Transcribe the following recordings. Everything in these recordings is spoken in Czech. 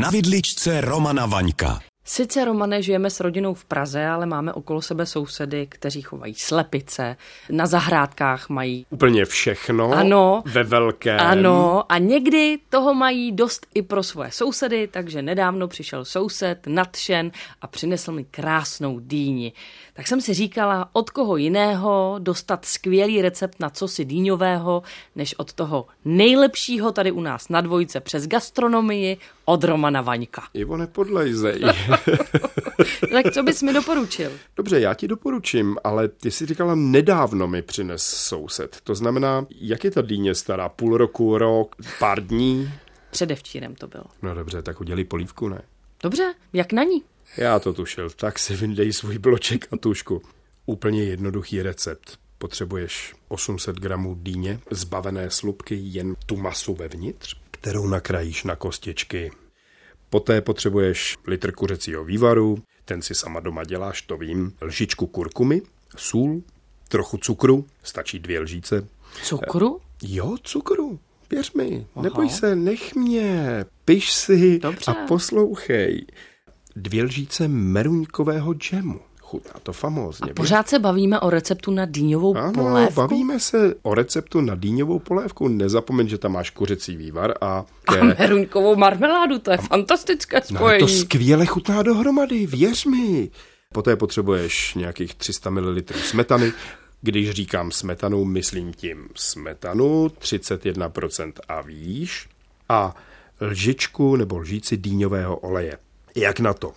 Na vidličce Romana Vaňka. Sice, Romane, žijeme s rodinou v Praze, ale máme okolo sebe sousedy, kteří chovají slepice, na zahrádkách mají... Úplně všechno, ano, ve velkém. Ano, a někdy toho mají dost i pro svoje sousedy, takže nedávno přišel soused, nadšen, a přinesl mi krásnou dýni. Tak jsem si říkala, od koho jiného dostat skvělý recept na cosi dýňového, než od toho nejlepšího tady u nás na Dvojce přes gastronomii, od Romana Vaňka. Ivo, nepodlejzej. Tak co bys mi doporučil? Dobře, já ti doporučím, ale ty jsi říkala, nedávno mi přines soused. To znamená, jak je ta dýně stará? Půl roku, rok, pár dní? Předevčírem to bylo. No dobře, tak udělej polívku, ne? Dobře, jak na ní? Já to tušil, tak si vyndej svůj bloček a tušku. Úplně jednoduchý recept. Potřebuješ 800 gramů dýně, zbavené slupky, jen tu masu vevnitř, kterou nakrájíš na kostičky. Poté potřebuješ litr kuřecího vývaru, ten si sama doma děláš, to vím, lžičku kurkumy, sůl, trochu cukru, stačí 2 lžíce. Cukru? Jo, cukru, věř mi, aha. Neboj se, nech mě, piš si. Dobře. A poslouchej. 2 lžíce meruňkového džemu. Chutná to famózně. A pořád se bavíme o receptu na dýňovou polévku? Ano, bavíme se o receptu na dýňovou polévku. Nezapomeň, že tam máš kuřecí vývar a meruňkovou marmeládu, to je fantastické spojení. No, to skvěle chutná dohromady, věř mi. Poté potřebuješ nějakých 300 ml smetany. Když říkám smetanu, myslím tím smetanu 31% a výš a lžičku nebo lžíci dýňového oleje. Jak na to?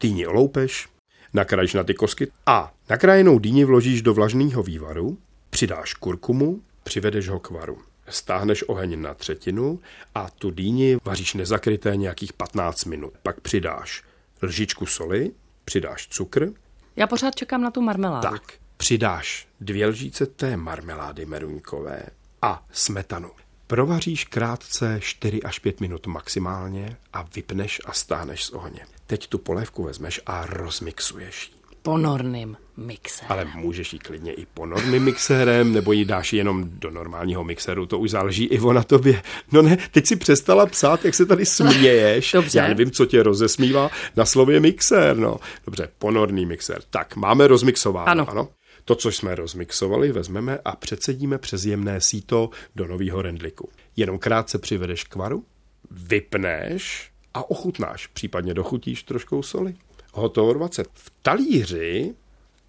Dýni oloupeš, nakrájíš na ty kosky a nakrájenou dýni vložíš do vlažného vývaru, přidáš kurkumu, přivedeš ho k varu. Stáhneš oheň na 1/3 a tu dýni vaříš nezakryté nějakých 15 minut. Pak přidáš lžičku soli, přidáš cukr. Já pořád čekám na tu marmeládu. Tak, přidáš 2 lžíce té marmelády meruňkové a smetanu. Provaříš krátce 4 až 5 minut maximálně a vypneš a stáhneš z ohně. Teď tu polévku vezmeš a rozmixuješ ji. Ponorným mixérem. Ale můžeš ji klidně i ponorným mixérem, nebo ji dáš jenom do normálního mixéru, to už záleží, Ivo, na tobě. No ne, teď si přestala psát, jak se tady směješ. Dobře. Já nevím, co tě rozesmívá na slově mixér, no. Dobře, ponorný mixér. Tak, máme rozmixováno, ano? To, co jsme rozmixovali, vezmeme a přecedíme přes jemné síto do nového rendliku. Jenom krátce přivedeš k varu, vypneš a ochutnáš, případně dochutíš troškou soli. Hotovo 20. V talíři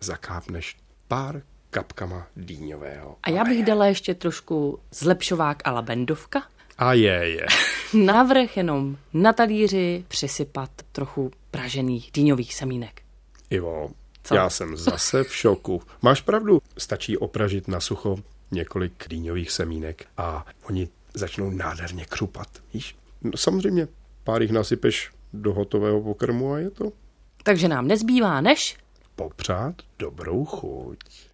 zakápneš pár kapkama dýňového. A já bych dala ještě trošku zlepšovák a labendovka. A je. Návrh jenom na talíři přisypat trochu pražených dýňových semínek. Ivo, co? Já jsem zase v šoku. Máš pravdu, stačí opražit na sucho několik dýňových semínek a oni začnou nádherně křupat, víš? No, samozřejmě, pár jich nasypeš do hotového pokrmu a je to. Takže nám nezbývá než popřát dobrou chuť.